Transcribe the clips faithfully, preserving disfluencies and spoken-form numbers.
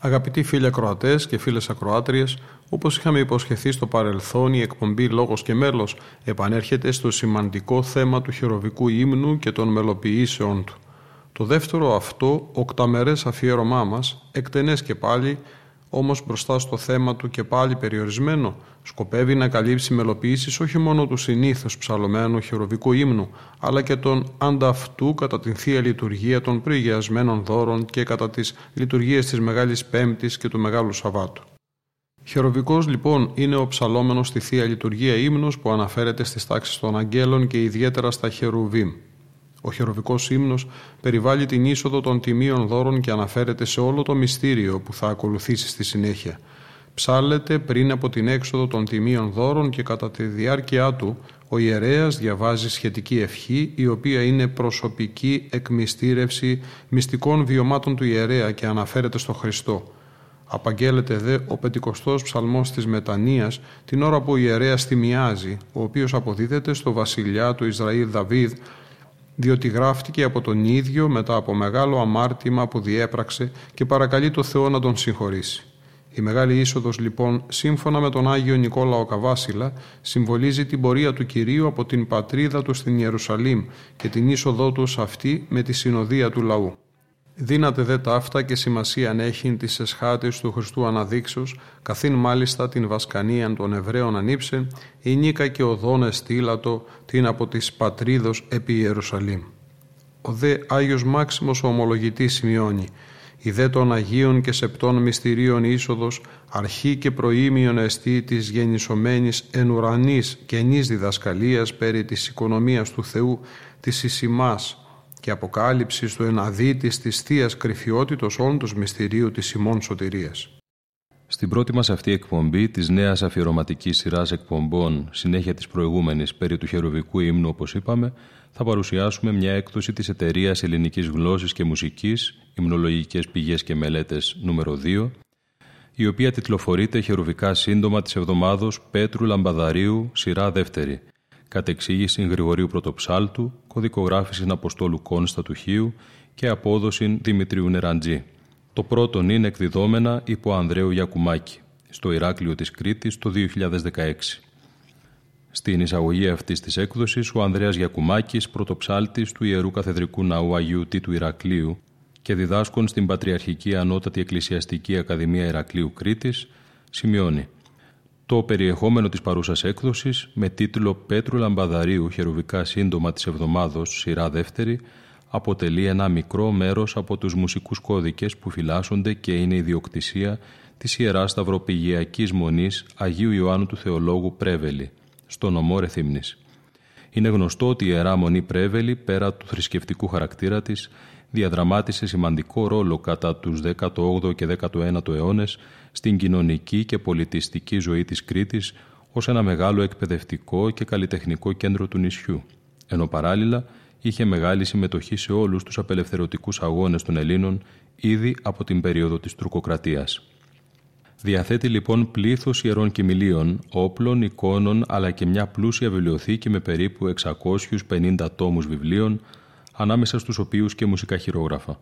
Αγαπητοί φίλοι ακροατές και φίλες ακροάτριες, όπως είχαμε υποσχεθεί στο παρελθόν, η εκπομπή «Λόγος και μέλος» επανέρχεται στο σημαντικό θέμα του χειροβικού ύμνου και των μελοποιήσεών του. Το δεύτερο αυτό οκταμερές αφιέρωμά μας, εκτενές και πάλι, όμως μπροστά στο θέμα του και πάλι περιορισμένο, σκοπεύει να καλύψει μελοποιήσεις όχι μόνο του συνήθως ψαλωμένου χειροβικού ύμνου, αλλά και των ανταυτού κατά την Θεία Λειτουργία των πρηγιασμένων δώρων και κατά τις λειτουργίες της Μεγάλης Πέμπτης και του Μεγάλου Σαββάτου. Χειροβικός λοιπόν είναι ο ψαλόμενος στη Θεία Λειτουργία ύμνος που αναφέρεται στις τάξεις των Αγγέλων και ιδιαίτερα στα Χερουβίμ. Ο χειροβικός ύμνος περιβάλλει την είσοδο των τιμίων δώρων και αναφέρεται σε όλο το μυστήριο που θα ακολουθήσει στη συνέχεια. Ψάλλεται πριν από την έξοδο των τιμίων δώρων και κατά τη διάρκεια του ο ιερέας διαβάζει σχετική ευχή, η οποία είναι προσωπική εκμυστήρευση μυστικών βιωμάτων του ιερέα και αναφέρεται στο Χριστό. Απαγγέλλεται δε ο πεντηκοστός ψαλμός της Μετανοίας την ώρα που ο ιερέας θυμιάζει, ο οποίος αποδίδεται στο βασιλιά του Ισραήλ Δαβίδ, διότι γράφτηκε από τον ίδιο μετά από μεγάλο αμάρτημα που διέπραξε και παρακαλεί το Θεό να τον συγχωρήσει. Η Μεγάλη Είσοδος λοιπόν, σύμφωνα με τον Άγιο Νικόλαο Καβάσιλα, συμβολίζει την πορεία του Κυρίου από την πατρίδα του στην Ιερουσαλήμ και την είσοδό του σε αυτή με τη συνοδεία του λαού. Δύναται δε ταύτα και σημασία ανέχει της εσχάτης του Χριστού αναδείξεως, καθήν μάλιστα την βασκανίαν των Εβραίων ανήψε, η νίκα και ο δόνε στήλατο την από της πατρίδος επί Ιερουσαλήμ. Ο δε Άγιος Μάξιμος ο ομολογητής σημειώνει, η δε των Αγίων και Σεπτών Μυστηρίων είσοδος, αρχή και προήμιον εστί της γεννησομένης εν ουρανής και ενής διδασκαλίας περί της οικονομίας του Θεού της Ισημάς, και αποκάλυψης του εναδίτης της Θείας Κρυφιότητος όντως μυστηρίου της ημών σωτηρίας. Στην πρώτη μας αυτή εκπομπή της νέας αφιερωματικής σειράς εκπομπών, συνέχεια της προηγούμενης περί του χερουβικού ύμνου όπως είπαμε, θα παρουσιάσουμε μια έκδοση της εταιρείας Ελληνικής Γλώσσης και Μουσικής, Υμνολογικές Πηγές και Μελέτες νούμερο δύο, η οποία τιτλοφορείται «Χερουβικά σύντομα της εβδομάδος Πέτρου Λαμπαδαρίου, σειρά δεύτερη». Κατεξήγηση Γρηγορίου Πρωτοψάλτου, κωδικογράφηση Αποστόλου Κόνστα Τοχίου και απόδοση Δημητρίου Νεραντζή. Το πρώτον είναι εκδιδόμενα υπό Ανδρέου Γιακουμάκη, στο Ηράκλειο της Κρήτης το δύο χιλιάδες δεκαέξι. Στην εισαγωγή αυτής της έκδοσης, ο Ανδρέας Γιακουμάκης, πρωτοψάλτης του Ιερού Καθεδρικού Ναού Αγίου Τίτου Ηρακλείου και διδάσκων στην Πατριαρχική Ανώτατη Εκκλησιαστική Ακαδημία Ηρακλείου Κρήτης, σημειώνει. Το περιεχόμενο της παρούσας έκδοσης με τίτλο «Πέτρου Λαμπαδαρίου χερουβικά σύντομα της εβδομάδος, σειρά δεύτερη» αποτελεί ένα μικρό μέρος από τους μουσικούς κώδικες που φυλάσσονται και είναι ιδιοκτησία της Ιεράς Σταυροπηγιακής Μονής Αγίου Ιωάννου του Θεολόγου Πρέβελη, στο νομό Ρεθύμνης. Είναι γνωστό ότι η Ιερά Μονή Πρέβελη, πέρα του θρησκευτικού χαρακτήρα της, διαδραμάτισε σημαντικό ρόλο κατά τους δέκατο όγδοο και δέκατο ένατο αιώνες στην κοινωνική και πολιτιστική ζωή της Κρήτης ως ένα μεγάλο εκπαιδευτικό και καλλιτεχνικό κέντρο του νησιού, ενώ παράλληλα είχε μεγάλη συμμετοχή σε όλους τους απελευθερωτικούς αγώνες των Ελλήνων ήδη από την περίοδο της Τουρκοκρατίας. Διαθέτει λοιπόν πλήθος ιερών κοιμηλίων, όπλων, εικόνων αλλά και μια πλούσια βιβλιοθήκη με περίπου εξακόσιους πενήντα τόμους βιβλίων, ανάμεσα στους οποίους και μουσικά χειρόγραφα.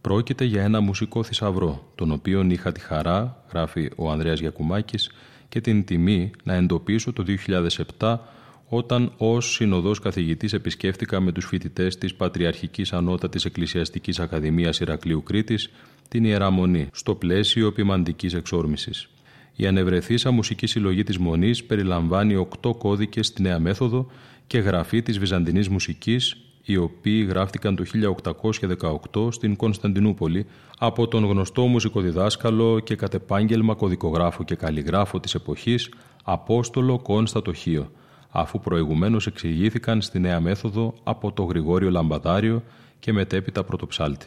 Πρόκειται για ένα μουσικό θησαυρό, τον οποίον είχα τη χαρά, γράφει ο Ανδρέας Γιακουμάκης, και την τιμή να εντοπίσω το δύο χιλιάδες επτά, όταν ως συνοδός καθηγητής επισκέφτηκα με τους φοιτητές της Πατριαρχικής Ανώτατης Εκκλησιαστικής Ακαδημίας Ηρακλείου Κρήτης την Ιερά Μονή, στο πλαίσιο ποιμαντικής εξόρμησης. Η ανευρεθήσα μουσική συλλογή της Μονής περιλαμβάνει οκτώ κώδικες στη νέα μέθοδο και γραφή της βυζαντινής μουσικής, οι οποίοι γράφτηκαν το χίλια οκτακόσια δεκαοκτώ στην Κωνσταντινούπολη από τον γνωστό μουσικοδιδάσκαλο και κατ' επάγγελμα κωδικογράφο και καλλιγράφο της εποχής Απόστολο Κόνστα Τοχίο, αφού προηγουμένως εξηγήθηκαν στη νέα μέθοδο από τον Γρηγόριο Λαμπαδάριο και μετέπειτα Πρωτοψάλτη.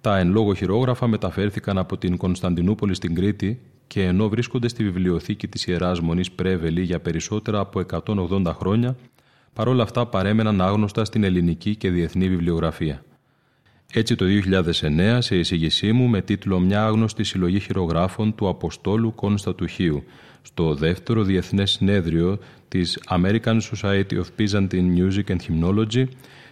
Τα εν λόγω χειρόγραφα μεταφέρθηκαν από την Κωνσταντινούπολη στην Κρήτη και ενώ βρίσκονται στη βιβλιοθήκη της Ιεράς Μονής Πρέβελη για περισσότερα από εκατόν ογδόντα χρόνια, παρόλα αυτά παρέμεναν άγνωστα στην ελληνική και διεθνή βιβλιογραφία. Έτσι το δύο χιλιάδες εννέα, σε εισήγησή μου με τίτλο «Μια άγνωστη συλλογή χειρογράφων του Αποστόλου Κόνστα του Χίου» στο δεύτερο Διεθνές Συνέδριο της American Society of Byzantine Music and Hymnology,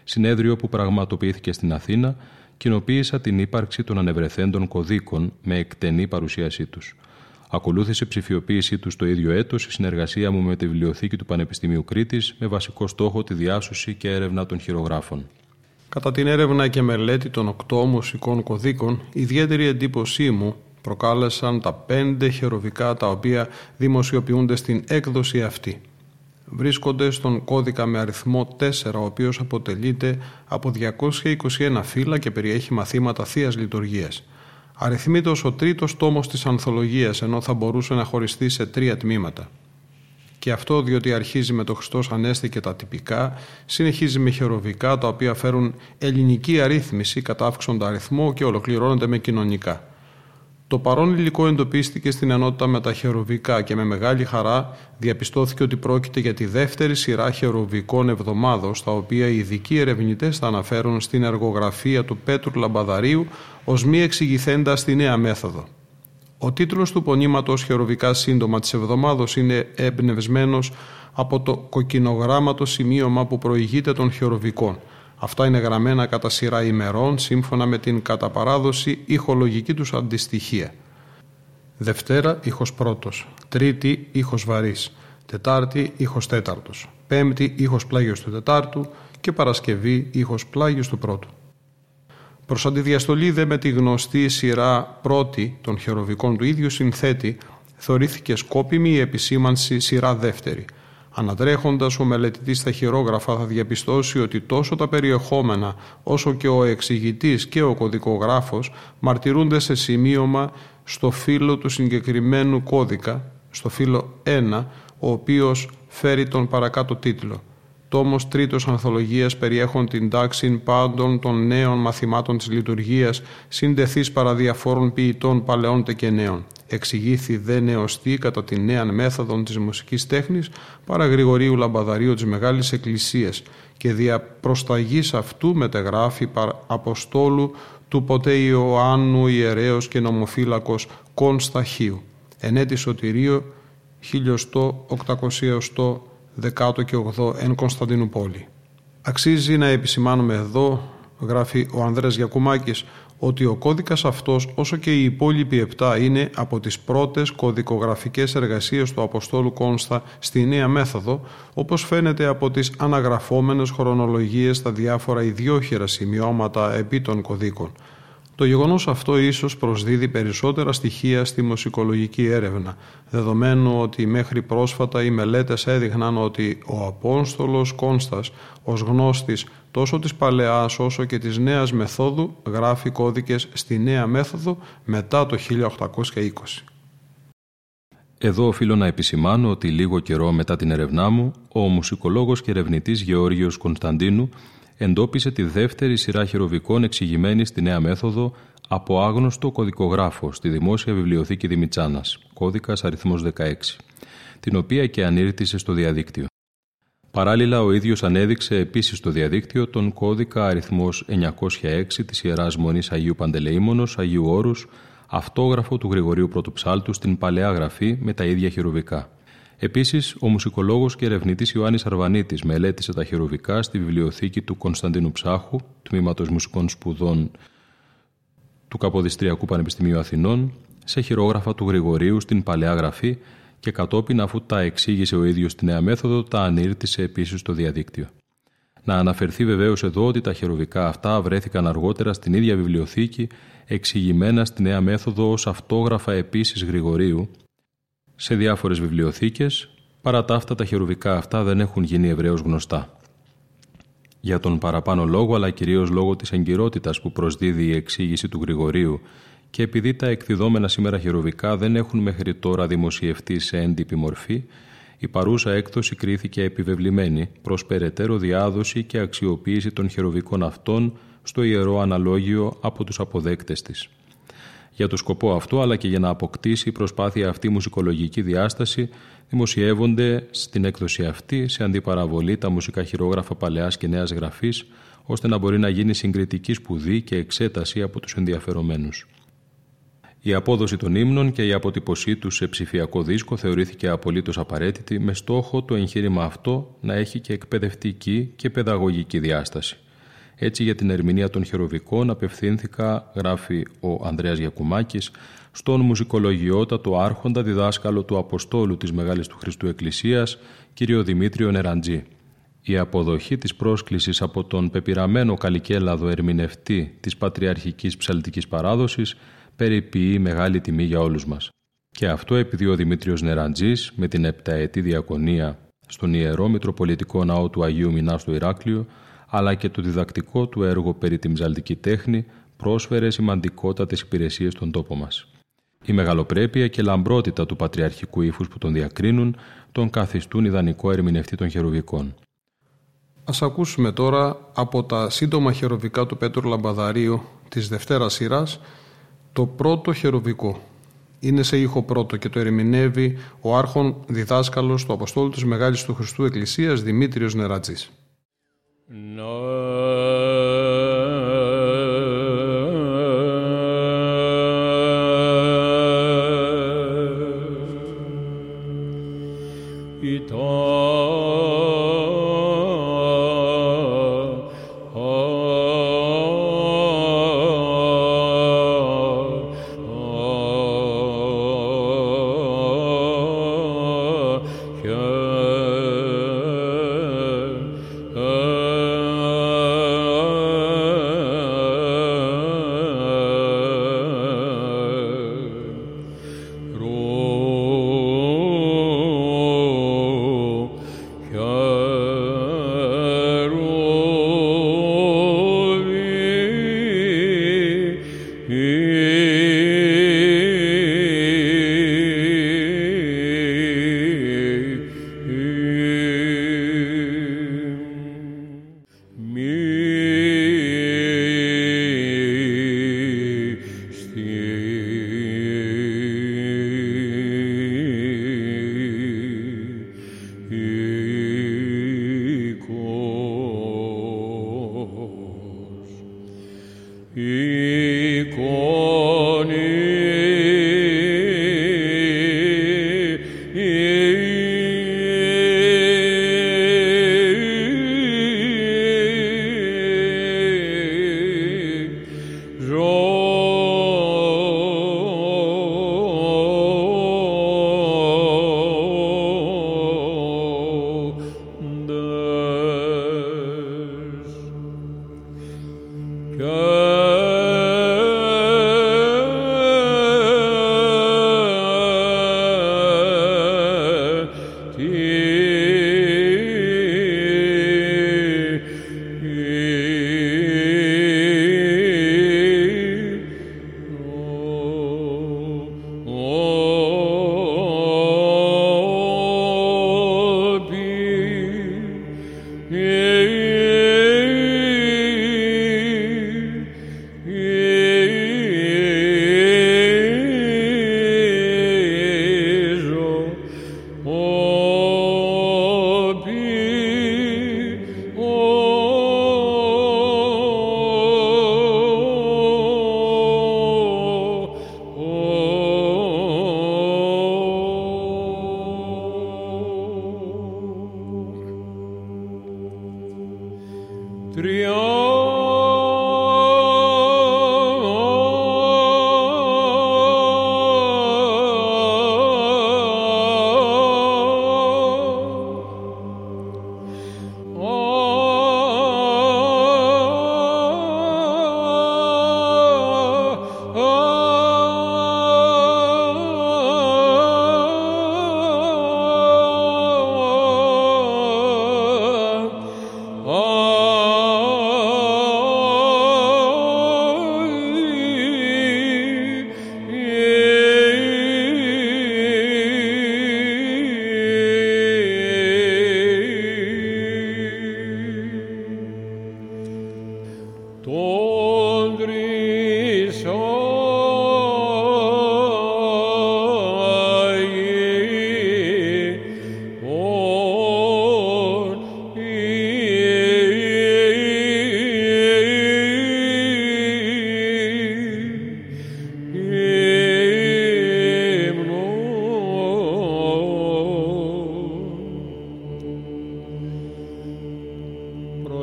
συνέδριο που πραγματοποιήθηκε στην Αθήνα, κοινοποίησα την ύπαρξη των ανευρεθέντων κωδίκων με εκτενή παρουσίασή τους. Ακολούθησε ψηφιοποίησή του το ίδιο έτος η συνεργασία μου με τη βιβλιοθήκη του Πανεπιστημίου Κρήτης με βασικό στόχο τη διάσωση και έρευνα των χειρογράφων. Κατά την έρευνα και μελέτη των οκτώ μουσικών κωδίκων, ιδιαίτερη εντύπωσή μου προκάλεσαν τα πέντε χεροβικά τα οποία δημοσιοποιούνται στην έκδοση αυτή. Βρίσκονται στον κώδικα με αριθμό τέσσερα, ο οποίος αποτελείται από διακόσια είκοσι ένα φύλλα και περιέχει μαθήματα Θείας Λειτουργίας. Αριθμήτως ο τρίτος τόμος της ανθολογίας, ενώ θα μπορούσε να χωριστεί σε τρία τμήματα. Και αυτό διότι αρχίζει με το Χριστός Ανέστη και τα τυπικά, συνεχίζει με χεροβικά τα οποία φέρουν ελληνική αρρύθμιση κατά αύξοντα αριθμό και ολοκληρώνονται με κοινωνικά. Το παρόν υλικό εντοπίστηκε στην ενότητα με τα χεροβικά και με μεγάλη χαρά διαπιστώθηκε ότι πρόκειται για τη δεύτερη σειρά χεροβικών εβδομάδων, στα οποία οι ειδικοί ερευνητές θα αναφέρουν στην εργογραφία του Πέτρου Λαμπαδαρίου ως μη εξηγηθέντα στη νέα μέθοδο. Ο τίτλος του πονήματος «Χεροβικά σύντομα» της εβδομάδος είναι εμπνευσμένος από το κοκκινογράμματο σημείωμα που προηγείται των χεροβικών. Αυτά είναι γραμμένα κατά σειρά ημερών, σύμφωνα με την κατά παράδοση ηχολογική τους αντιστοιχεία. Δευτέρα, ήχος πρώτος. Τρίτη, ήχος βαρύς. Τετάρτη, ήχος τέταρτος. Πέμπτη, ήχος πλάγιος του τετάρτου. Και Παρασκευή, ήχος πλάγιος του πρώτου. Προς αντιδιαστολή δε με τη γνωστή σειρά πρώτη των χεροβικών του ίδιου συνθέτη, θεωρήθηκε σκόπιμη η επισήμανση σειρά δεύτερη. Ανατρέχοντας, ο μελετητής στα χειρόγραφα θα διαπιστώσει ότι τόσο τα περιεχόμενα όσο και ο εξηγητής και ο κωδικογράφος μαρτυρούνται σε σημείωμα στο φύλλο του συγκεκριμένου κώδικα, στο φύλλο ένα, ο οποίος φέρει τον παρακάτω τίτλο. Τόμος τρίτος ανθολογίας περιέχουν την τάξη πάντων των νέων μαθημάτων της λειτουργίας, συντεθείς παρά διαφόρων ποιητών παλαιών τε και νέων. Εξηγήθη δε νεωστή κατά τη νέα μέθοδον της μουσικής τέχνης παρά Γρηγορίου Λαμπαδαρίου της Μεγάλης Εκκλησίας και δια προσταγής αυτού μετεγράφει παρά Αποστόλου του ποτέ Ιωάννου ιερέως και νομοφύλακος Κόνστα Χίου. Εν έτη Σωτηρίου χίλια οκτακόσια δέκα και οκτώ εν Κωνσταντινούπολη. Αξίζει να επισημάνουμε εδώ, γράφει ο Ανδρέας Γιακουμάκης, ότι ο κώδικας αυτός, όσο και οι υπόλοιποι επτά, είναι από τις πρώτες κωδικογραφικές εργασίες του Αποστόλου Κόνστα στη νέα μέθοδο, όπως φαίνεται από τις αναγραφόμενες χρονολογίες στα διάφορα ιδιόχειρα σημειώματα επί των κωδίκων. Το γεγονός αυτό ίσως προσδίδει περισσότερα στοιχεία στη μουσικολογική έρευνα, δεδομένου ότι μέχρι πρόσφατα οι μελέτες έδειχναν ότι ο Απόστολος Κόνστας, ως γνώστης τόσο της παλαιάς όσο και της νέας μεθόδου, γράφει κώδικες στη νέα μέθοδο μετά το χίλια οκτακόσια είκοσι. Εδώ οφείλω να επισημάνω ότι λίγο καιρό μετά την ερευνά μου, ο μουσικολόγος και ερευνητής Γεώργιος Κωνσταντίνου εντόπισε τη δεύτερη σειρά χειροβικών εξηγημένη στη νέα μέθοδο από άγνωστο κωδικογράφο στη Δημόσια Βιβλιοθήκη Δημητσάνας, κώδικας αριθμός δεκαέξι, την οποία και ανήρτησε στο διαδίκτυο. Παράλληλα, ο ίδιος ανέδειξε επίσης στο διαδίκτυο τον κώδικα αριθμός εννιακόσια έξι της Ιεράς Μονής Αγίου Παντελεήμονος, Αγίου Όρους, αυτόγραφο του Γρηγορίου Πρωτοψάλτου στην παλαιά γραφή με τα ίδια χειροβικά. Επίσης, ο μουσικολόγος και ερευνητής Ιωάννης Αρβανίτης μελέτησε τα χειροβικά στη βιβλιοθήκη του Κωνσταντίνου Ψάχου, τμήματος μουσικών σπουδών του Καποδιστριακού Πανεπιστημίου Αθηνών, σε χειρόγραφα του Γρηγορίου στην παλαιά γραφή και κατόπιν, αφού τα εξήγησε ο ίδιος στη νέα μέθοδο, τα ανήρτησε επίσης στο διαδίκτυο. Να αναφερθεί βεβαίως εδώ ότι τα χειροβικά αυτά βρέθηκαν αργότερα στην ίδια βιβλιοθήκη, εξηγημένα στη νέα μέθοδο ως αυτόγραφα επίσης Γρηγορίου, σε διάφορες βιβλιοθήκες, παρά τα αυτά τα χερουβικά αυτά δεν έχουν γίνει ευρέως γνωστά. Για τον παραπάνω λόγο, αλλά κυρίως λόγω της εγκυρότητας που προσδίδει η εξήγηση του Γρηγορίου και επειδή τα εκδιδόμενα σήμερα χερουβικά δεν έχουν μέχρι τώρα δημοσιευτεί σε έντυπη μορφή, η παρούσα έκδοση κρίθηκε επιβεβλημένη προς περαιτέρω διάδοση και αξιοποίηση των χερουβικών αυτών στο ιερό αναλόγιο από τους αποδέκτες της. Για το σκοπό αυτό, αλλά και για να αποκτήσει η προσπάθεια αυτή μουσικολογική διάσταση, δημοσιεύονται στην έκδοση αυτή σε αντιπαραβολή τα μουσικά χειρόγραφα παλαιάς και νέας γραφής, ώστε να μπορεί να γίνει συγκριτική σπουδή και εξέταση από τους ενδιαφερομένους. Η απόδοση των ύμνων και η αποτυπωσή τους σε ψηφιακό δίσκο θεωρήθηκε απολύτως απαραίτητη, με στόχο το εγχείρημα αυτό να έχει και εκπαιδευτική και παιδαγωγική διάσταση. Έτσι, για την ερμηνεία των χερουβικών απευθύνθηκα, γράφει ο Ανδρέας Γιακουμάκης, στον μουσικολογιότατο άρχοντα διδάσκαλο του Αποστόλου της Μεγάλης του Χριστού Εκκλησίας, κύριο Δημήτριο Νεραντζή. Η αποδοχή της πρόσκλησης από τον πεπειραμένο Καλικέλαδο ερμηνευτή της πατριαρχικής ψαλτικής παράδοσης περιποιεί μεγάλη τιμή για όλους μας. Και αυτό επειδή ο Δημήτριος Νεραντζής, με την επταετή διακονία στον Ιερό Μητροπολιτικό Ναό του Αγίου Μινά στο Ηράκλειο, αλλά και το διδακτικό του έργο περί την ψαλτική τέχνη, πρόσφερε σημαντικότατες υπηρεσίες στον τόπο μας. Η μεγαλοπρέπεια και λαμπρότητα του πατριαρχικού ύφους που τον διακρίνουν τον καθιστούν ιδανικό ερμηνευτή των χερουβικών. Ας ακούσουμε τώρα από τα σύντομα χερουβικά του Πέτρου Λαμπαδαρίου της Δευτέρας Σειράς το πρώτο χερουβικό. Είναι σε ήχο πρώτο και το ερμηνεύει ο άρχον διδάσκαλος του Αποστόλου της Μεγάλης του Χριστού Εκκλησίας Δημήτριος Νεραντζής. No.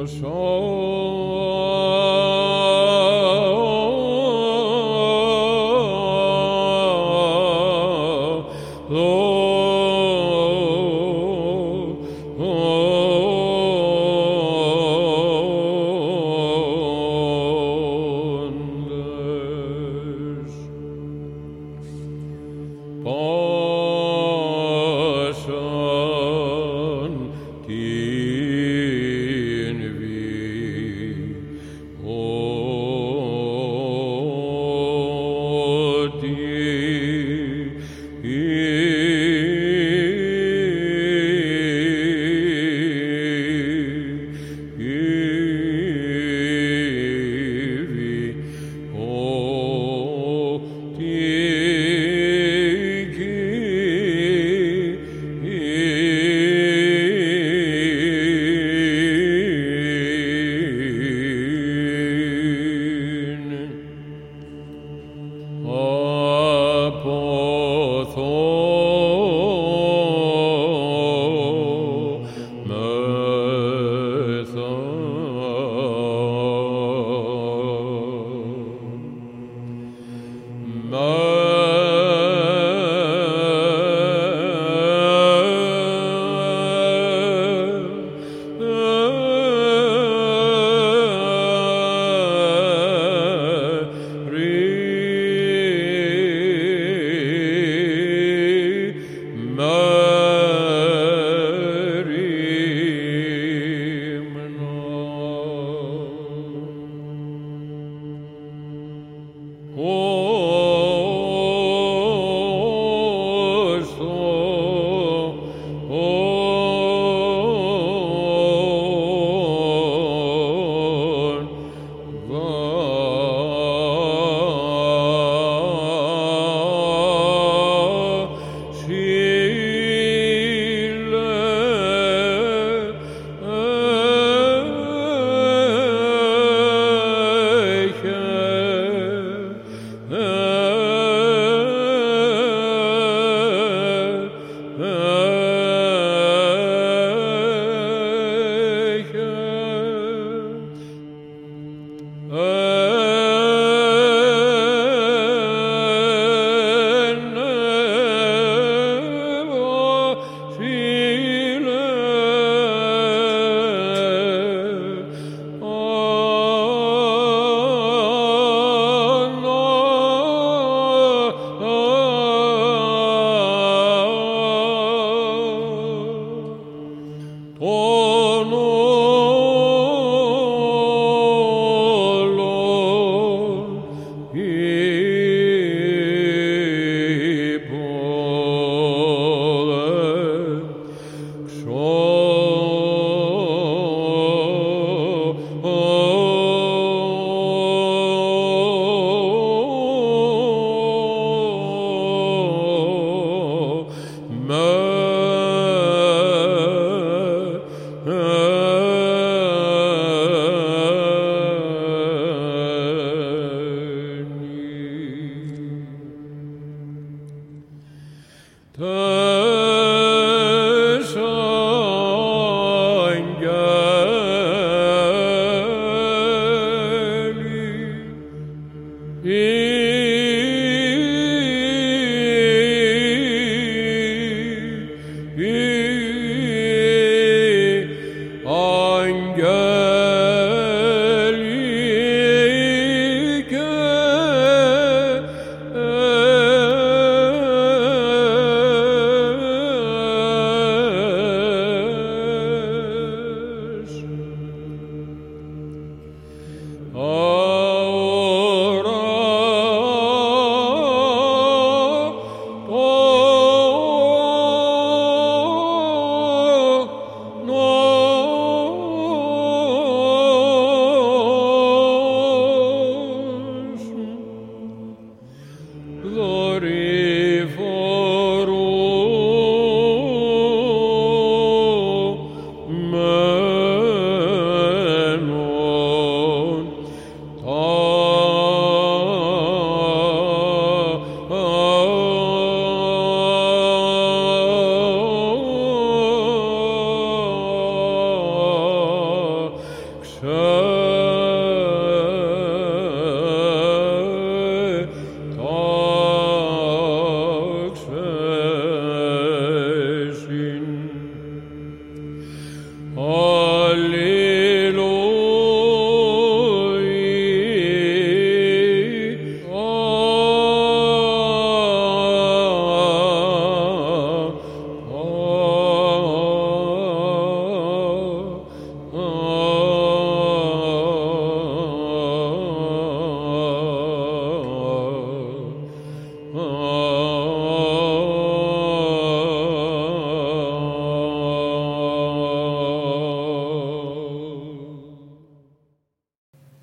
Oh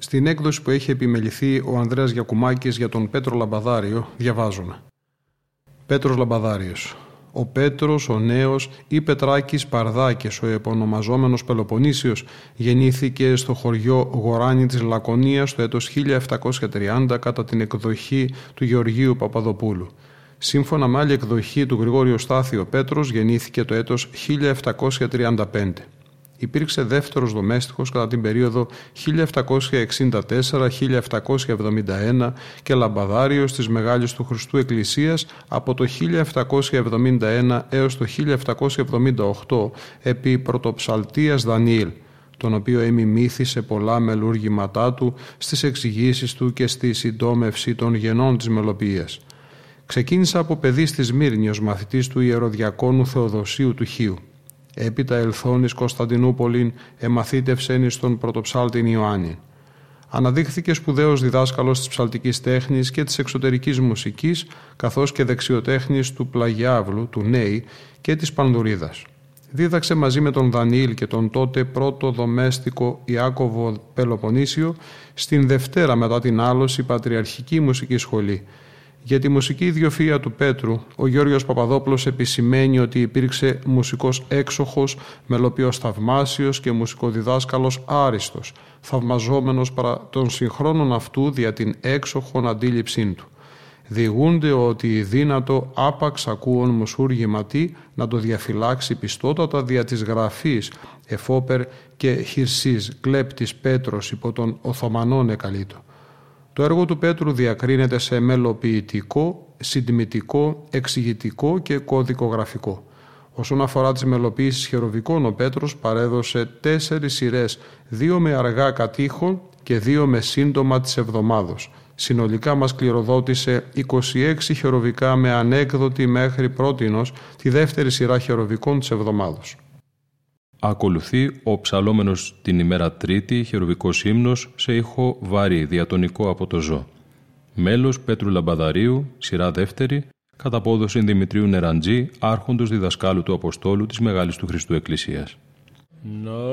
Στην έκδοση που έχει επιμεληθεί ο Ανδρέας Γιακουμάκης για τον Πέτρο Λαμπαδάριο διαβάζουν: Πέτρος Λαμπαδάριος. Ο Πέτρος, ο νέος ή Πετράκης Παρδάκης, ο επωνομαζόμενος Πελοποννήσιος, γεννήθηκε στο χωριό Γοράνι της Λακωνίας το έτος χίλια επτακόσια τριάντα κατά την εκδοχή του Γεωργίου Παπαδοπούλου. Σύμφωνα με άλλη εκδοχή του Γρηγόριου Στάθη, ο Πέτρος γεννήθηκε το έτος χίλια επτακόσια τριάντα πέντε. Υπήρξε δεύτερος δομέστικος κατά την περίοδο χίλια επτακόσια εξήντα τέσσερα με χίλια επτακόσια εβδομήντα ένα και λαμπαδάριος της Μεγάλης του Χριστού Εκκλησίας από το χίλια επτακόσια εβδομήντα ένα έως το χίλια επτακόσια εβδομήντα οκτώ επί πρωτοψαλτείας Δανίλ, τον οποίο εμιμήθησε πολλά μελούργηματά του, στις εξηγήσεις του και στη συντόμευση των γενών της μελοποιίας. Ξεκίνησε από παιδί στη Σμύρνη ως μαθητής του ιεροδιακόνου Θεοδοσίου του Χίου. Έπειτα ελθόνης Κωνσταντινούπολην εμαθήτευσεν εις τον πρωτοψάλτην Ιωάννη. Αναδείχθηκε σπουδαίος διδάσκαλος της ψαλτικής τέχνης και της εξωτερικής μουσικής, καθώς και δεξιοτέχνης του πλαγιάβλου, του νέη και της πανδουρίδας. Δίδαξε μαζί με τον Δανίλ και τον τότε πρώτο δομέστικο Ιάκωβο Πελοποννήσιο στην Δευτέρα μετά την άλωση Πατριαρχική Μουσική Σχολή. Για τη μουσική ιδιοφυΐα του Πέτρου, ο Γεώργιος Παπαδόπουλος επισημαίνει ότι υπήρξε μουσικός έξοχος, μελοποιός θαυμάσιος και μουσικοδιδάσκαλος άριστος, θαυμαζόμενος παρά των συγχρόνων αυτού δια την έξοχον αντίληψήν του. Διηγούνται ότι η δύνατο άπαξ ακούων μουσούργηματί να το διαφυλάξει πιστότατα δια της γραφής, εφόπερ και χυρσής κλέπτης Πέτρος υπό των Οθωμανών εκαλείτο. Το έργο του Πέτρου διακρίνεται σε μελοποιητικό, συντμητικό, εξηγητικό και κωδικογραφικό. Όσον αφορά τις μελοποιήσεις χεροβικών, ο Πέτρος παρέδωσε τέσσερις σειρές, δύο με αργά κατήχων και δύο με σύντομα της εβδομάδος. Συνολικά μας κληροδότησε είκοσι έξι χεροβικά με ανέκδοτη μέχρι πρότινος τη δεύτερη σειρά χεροβικών της εβδομάδος. Ακολουθεί ο ψαλόμενος την ημέρα Τρίτη χερουβικός ύμνος σε ήχο βαρύ διατονικό από το ζώ. Μέλος Πέτρου Λαμπαδαρίου, σειρά δεύτερη, κατά απόδοση Δημητρίου Νεραντζή, άρχοντος διδασκάλου του Αποστόλου της Μεγάλης του Χριστού Εκκλησίας. Yeah.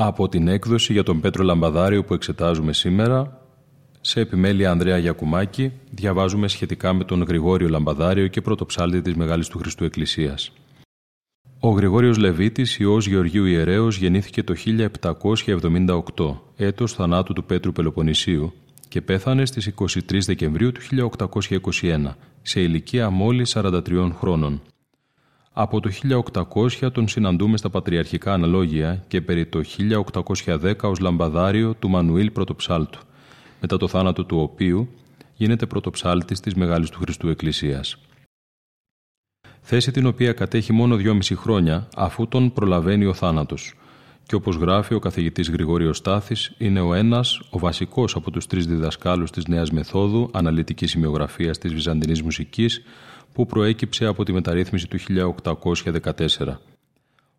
Από την έκδοση για τον Πέτρο Λαμπαδάριο που εξετάζουμε σήμερα, σε επιμέλεια Ανδρέα Γιακουμάκη, διαβάζουμε σχετικά με τον Γρηγόριο Λαμπαδάριο και πρωτοψάλτη της Μεγάλης του Χριστού Εκκλησίας. Ο Γρηγόριος Λεβίτης, ιός Γεωργίου Ιερέως, γεννήθηκε το χίλια επτακόσια εβδομήντα οκτώ, έτος θανάτου του Πέτρου Πελοποννησίου, και πέθανε στις εικοστή τρίτη Δεκεμβρίου του χίλια οκτακόσια είκοσι ένα, σε ηλικία μόλις σαράντα τριών χρόνων. Από το χίλια οκτακόσια τον συναντούμε στα πατριαρχικά αναλόγια και περί το χίλια οκτακόσια δέκα ως λαμπαδάριο του Μανουήλ Πρωτοψάλτου, μετά το θάνατο του οποίου γίνεται πρωτοψάλτης της Μεγάλης του Χριστού Εκκλησίας. Θέση την οποία κατέχει μόνο δυόμιση χρόνια αφού τον προλαβαίνει ο θάνατος. Και όπως γράφει ο καθηγητής Γρηγόριος Στάθης, είναι ο ένας, ο βασικός από τους τρεις διδασκάλους της Νέας Μεθόδου αναλυτικής σημειογραφίας της Βυζαντινής Μουσικής, που προέκυψε από τη μεταρρύθμιση του χίλια οκτακόσια δεκατέσσερα.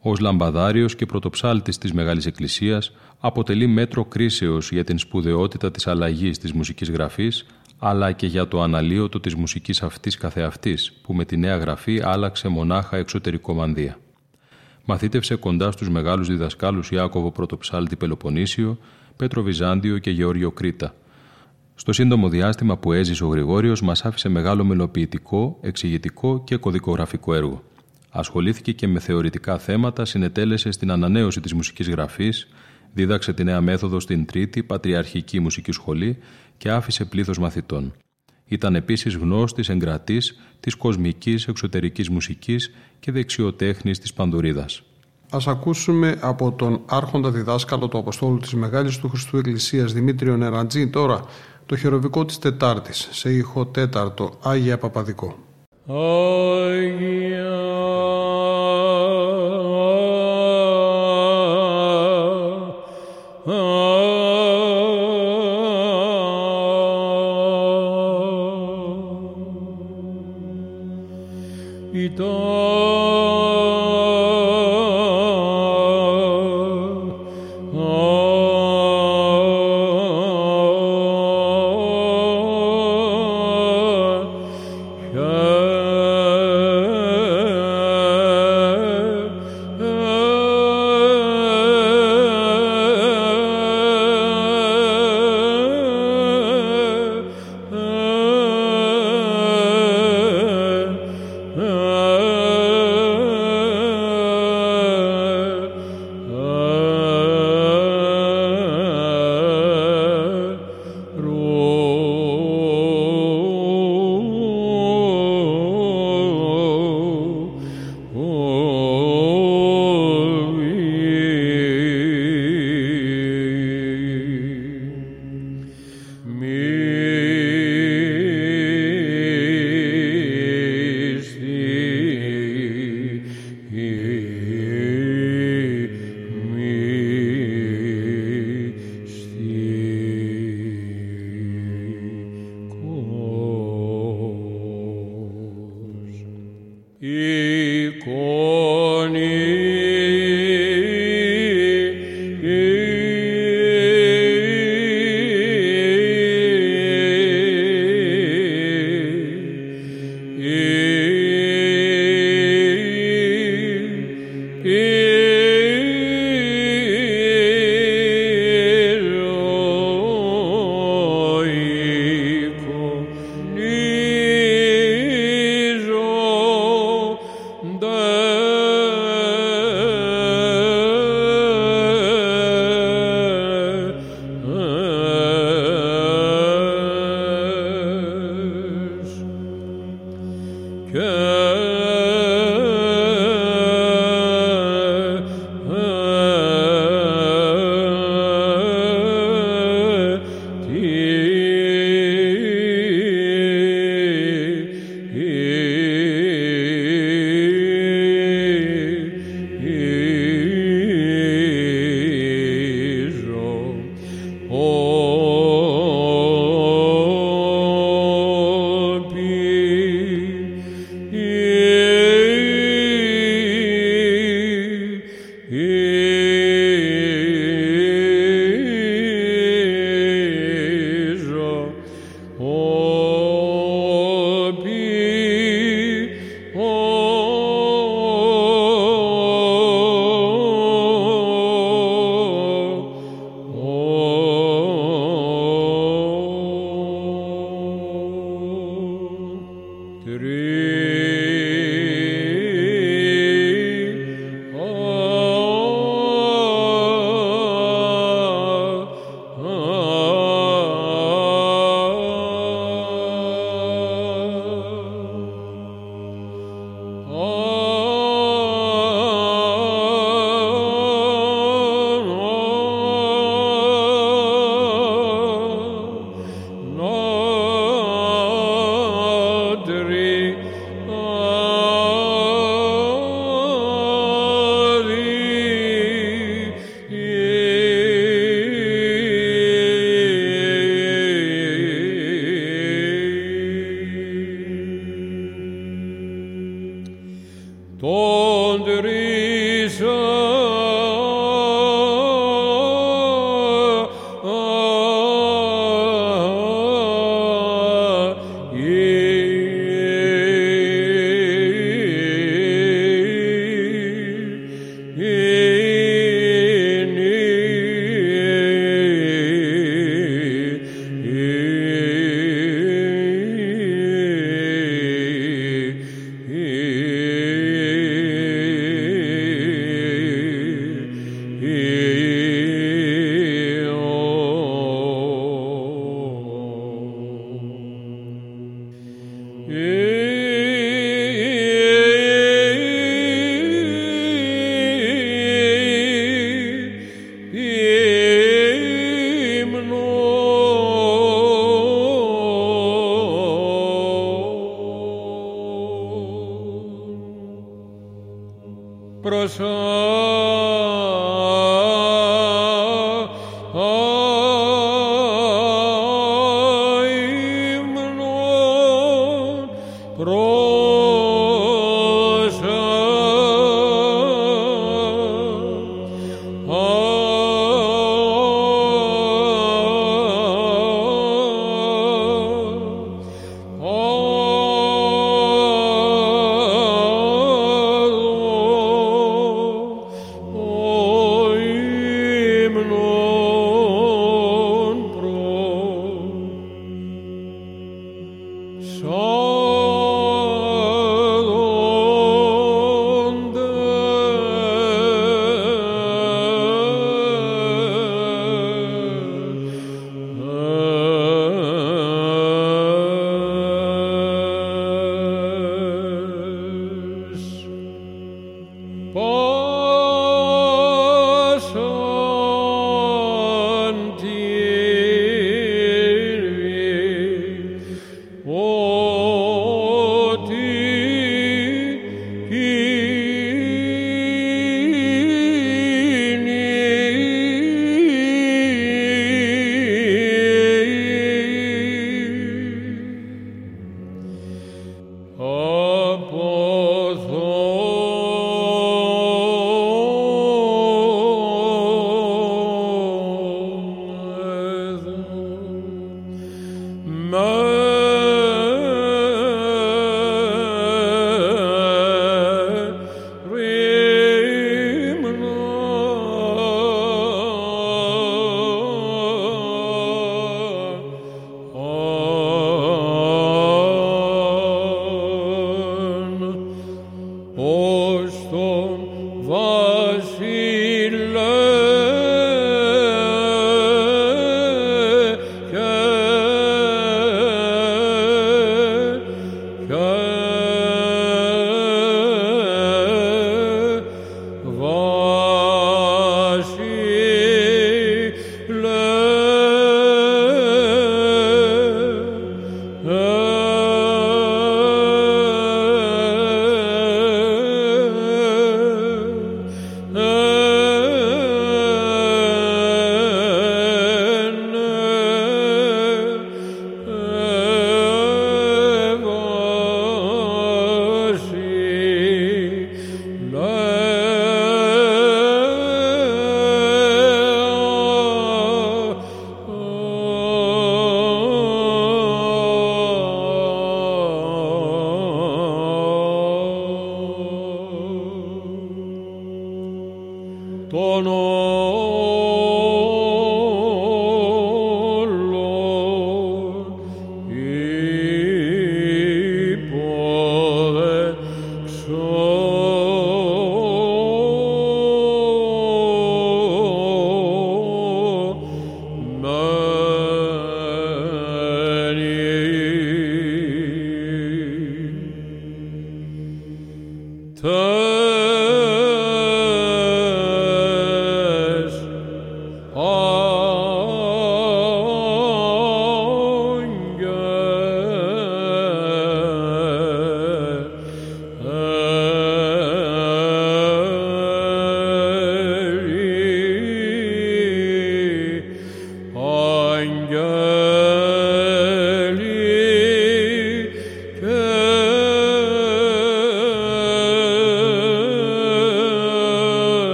Ως λαμπαδάριος και πρωτοψάλτης της Μεγάλης Εκκλησίας, αποτελεί μέτρο κρίσεως για την σπουδαιότητα της αλλαγής της μουσικής γραφής, αλλά και για το αναλύωτο της μουσικής αυτής καθεαυτής, που με τη νέα γραφή άλλαξε μονάχα εξωτερικό μανδύα. μαθήτευσε κοντά στους μεγάλους διδασκάλους Ιάκωβο Πρωτοψάλτη Πελοποννήσιο, Πέτρο Βυζάντιο και Γεώργιο Κρήτα. Στο σύντομο διάστημα που έζησε ο Γρηγόριος, μας άφησε μεγάλο μελοποιητικό, εξηγητικό και κωδικογραφικό έργο. Ασχολήθηκε και με θεωρητικά θέματα, συνετέλεσε στην ανανέωση της μουσικής γραφής, δίδαξε τη νέα μέθοδο στην Τρίτη Πατριαρχική Μουσική Σχολή και άφησε πλήθος μαθητών. Ήταν επίσης γνώστης εγκρατής της κοσμικής εξωτερικής μουσικής και δεξιοτέχνης της Παντουρίδας. Ας ακούσουμε από τον άρχοντα διδάσκαλο του Αποστόλου της Μεγάλης του Χριστού Εκκλησίας Δημήτριο Νεραντζή τώρα το χειροβικό της Τετάρτης σε ήχο τέταρτο Άγια Παπαδικό. Άγια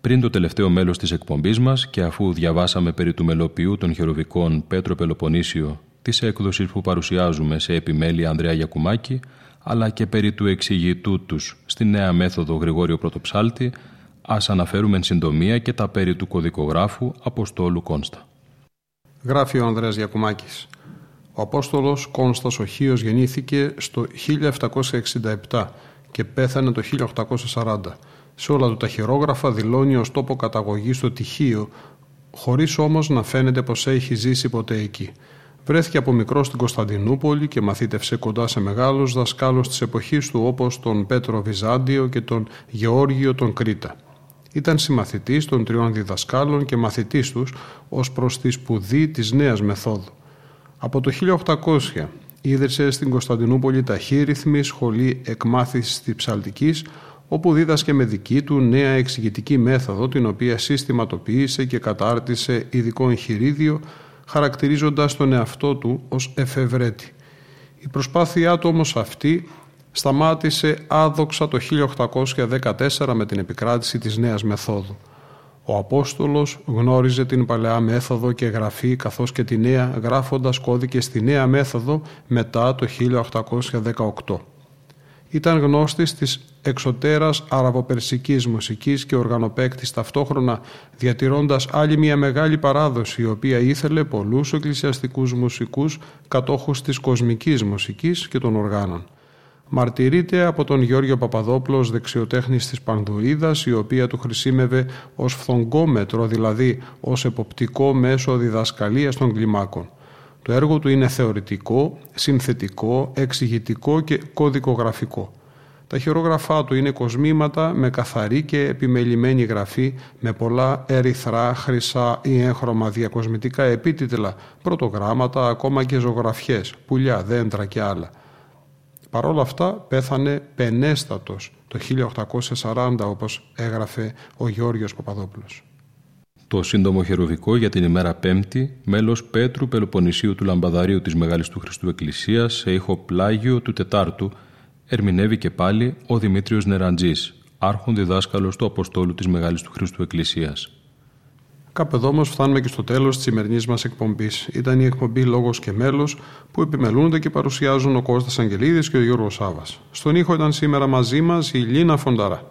Πριν το τελευταίο μέλος της εκπομπής μας και αφού διαβάσαμε περί του μελοποιού των χερουβικών Πέτρο Πελοποννήσιο, της έκδοσης που παρουσιάζουμε σε επιμέλεια Ανδρέα Γιακουμάκη, αλλά και περί του εξηγητού τους στη νέα μέθοδο Γρηγόριο Πρωτοψάλτη, ας αναφέρουμε εν συντομία και τα περί του κωδικογράφου Αποστόλου Κόνστα. Γράφει ο Ανδρέας Γιακουμάκης. Ο Απόστολος Κόνστας Τοχίο γεννήθηκε στο χίλια επτακόσια εξήντα επτά και πέθανε το χίλια οκτακόσια σαράντα. Σε όλα του τα χειρόγραφα δηλώνει ως τόπο καταγωγής το Τυχείο, χωρίς όμως να φαίνεται πως έχει ζήσει ποτέ εκεί. Βρέθηκε από μικρό στην Κωνσταντινούπολη και μαθήτευσε κοντά σε μεγάλους δασκάλους της εποχής του, όπως τον Πέτρο Βυζάντιο και τον Γεώργιο τον Κρήτα. Ήταν συμμαθητής των τριών διδασκάλων και μαθητής τους ως προς τη σπουδή της νέας μεθόδου. Από το χίλια οκτακόσια ίδρυσε στην Κωνσταντινούπολη ταχύρυθμη σχολή εκμάθησης της ψαλτικής, όπου δίδασκε με δική του νέα εξηγητική μέθοδο, την οποία συστηματοποίησε και κατάρτισε ειδικό εγχειρίδιο, χαρακτηρίζοντας τον εαυτό του ως εφευρέτη. Η προσπάθειά του όμως αυτή σταμάτησε άδοξα το χίλια οκτακόσια δεκατέσσερα με την επικράτηση της νέας μεθόδου. Ο Απόστολος γνώριζε την παλαιά μέθοδο και γραφή καθώς και τη νέα, γράφοντας κώδικες στη νέα μέθοδο μετά το χίλια οκτακόσια δεκαοκτώ. Ήταν γνώστης της εξωτέρας αραβοπερσικής μουσικής και οργανοπαίκτης ταυτόχρονα, διατηρώντας άλλη μια μεγάλη παράδοση, η οποία ήθελε πολλούς εκκλησιαστικούς μουσικούς κατόχους της κοσμικής μουσικής και των οργάνων. Μαρτυρείται από τον Γεώργιο Παπαδόπουλο, δεξιοτέχνης της Πανδουρίδας, η οποία του χρησίμευε ως φθονγκόμετρο, δηλαδή ως εποπτικό μέσο διδασκαλίας των κλιμάκων. Το έργο του είναι θεωρητικό, συνθετικό, εξηγητικό και κωδικογραφικό. Τα χειρόγραφά του είναι κοσμήματα με καθαρή και επιμελημένη γραφή, με πολλά ερυθρά, χρυσά ή έγχρωμα διακοσμητικά επίτιτλα, πρωτογράμματα, ακόμα και ζωγραφιές, πουλιά, δέντρα και άλλα. Παρ' όλα αυτά πέθανε πενέστατος το χίλια οκτακόσια σαράντα, όπως έγραφε ο Γεώργιος Παπαδόπουλος. Το σύντομο χερουβικό για την ημέρα Πέμπτη, μέλος Πέτρου Πελοποννησίου του Λαμπαδαρίου της Μεγάλης του Χριστού Εκκλησίας, σε ήχο πλάγιο του Τετάρτου, ερμηνεύει και πάλι ο Δημήτριος Νεραντζής, άρχον διδάσκαλος του Αποστόλου της Μεγάλης του Χριστού Εκκλησίας. Κάπου εδώ όμως φτάνουμε και στο τέλος της σημερινής μας εκπομπής. Ήταν η εκπομπή «Λόγος και μέλος», που επιμελούνται και παρουσιάζουν ο Κώστας Αγγελίδης και ο Γιώργος Σάββας. Στον ήχο ήταν σήμερα μαζί μας η Ελίνα Φονταρά.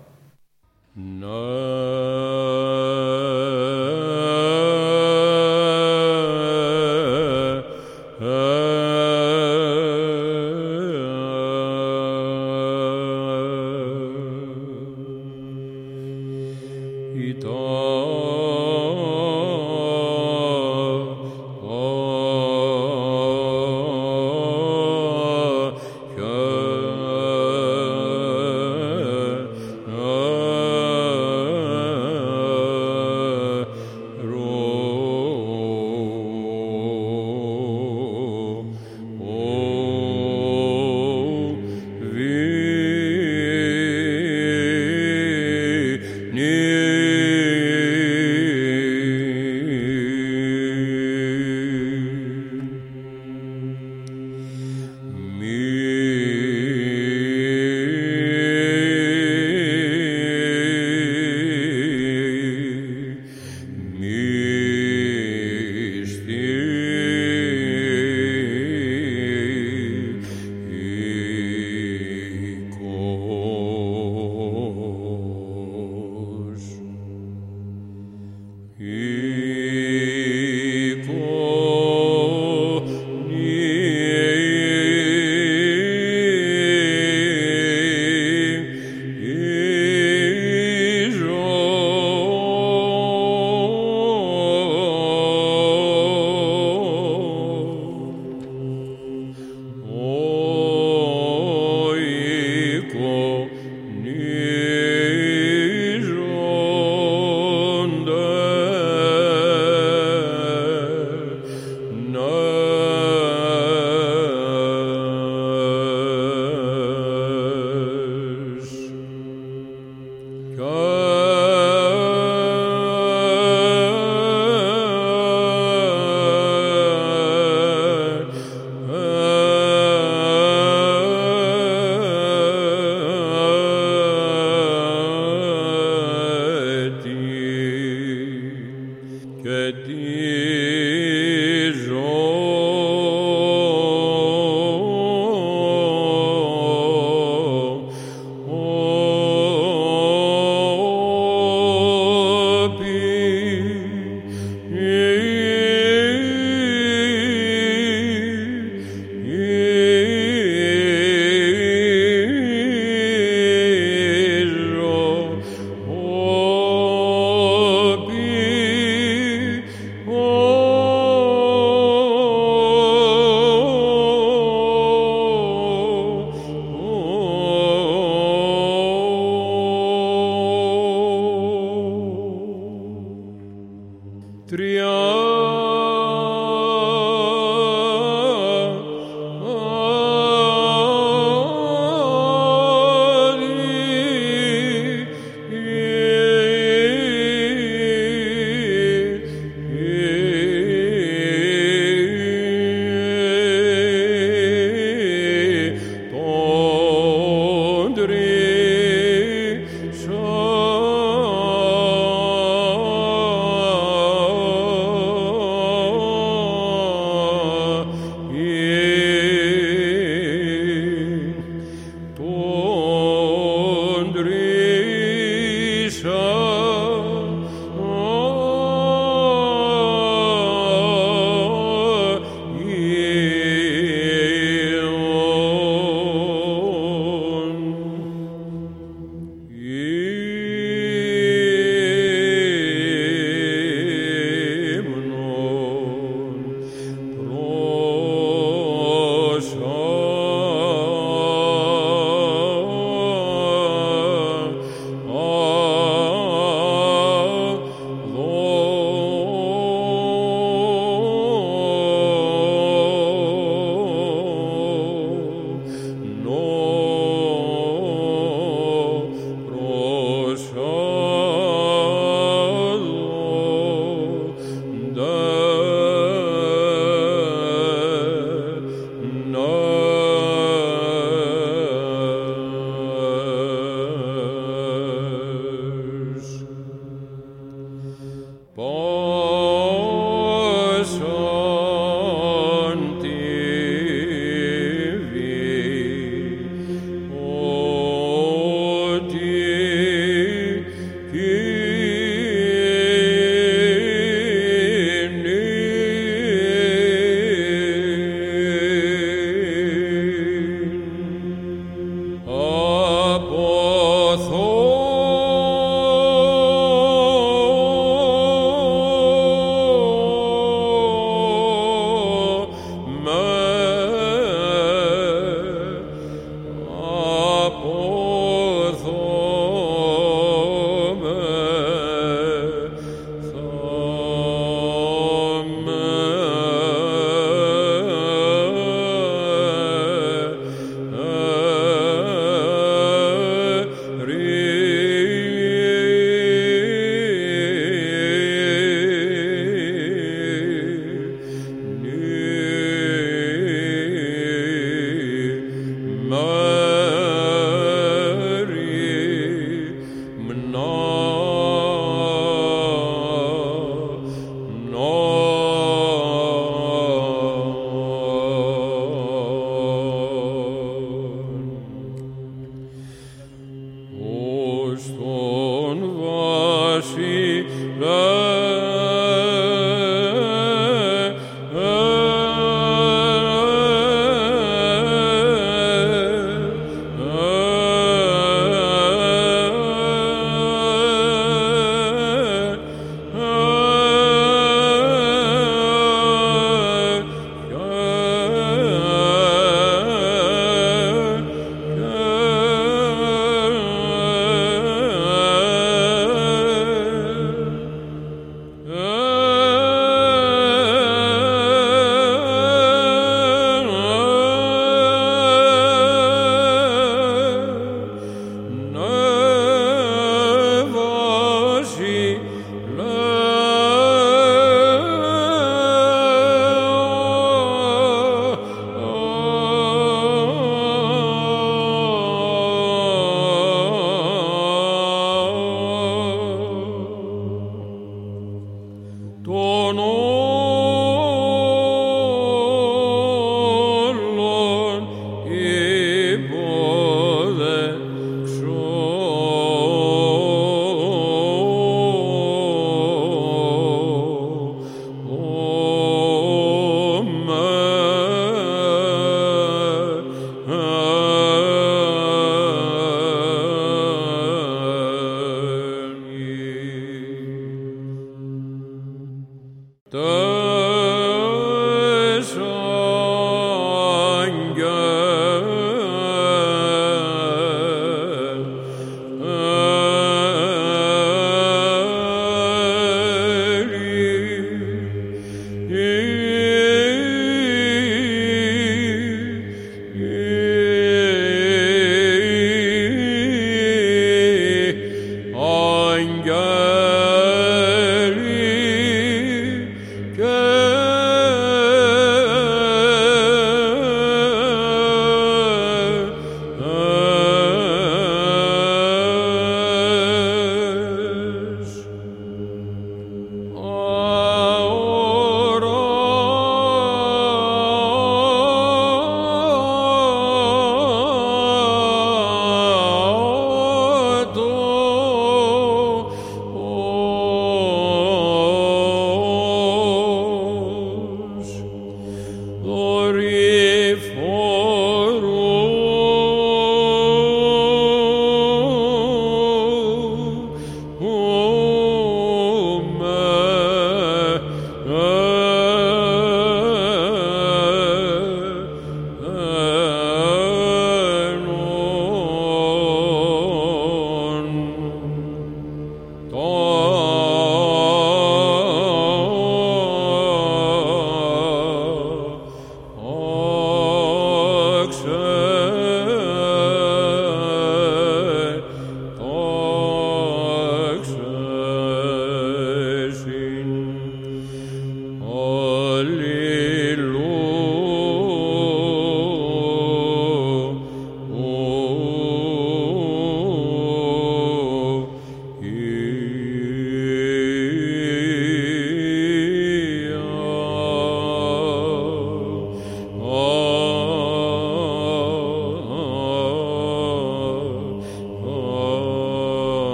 Amen.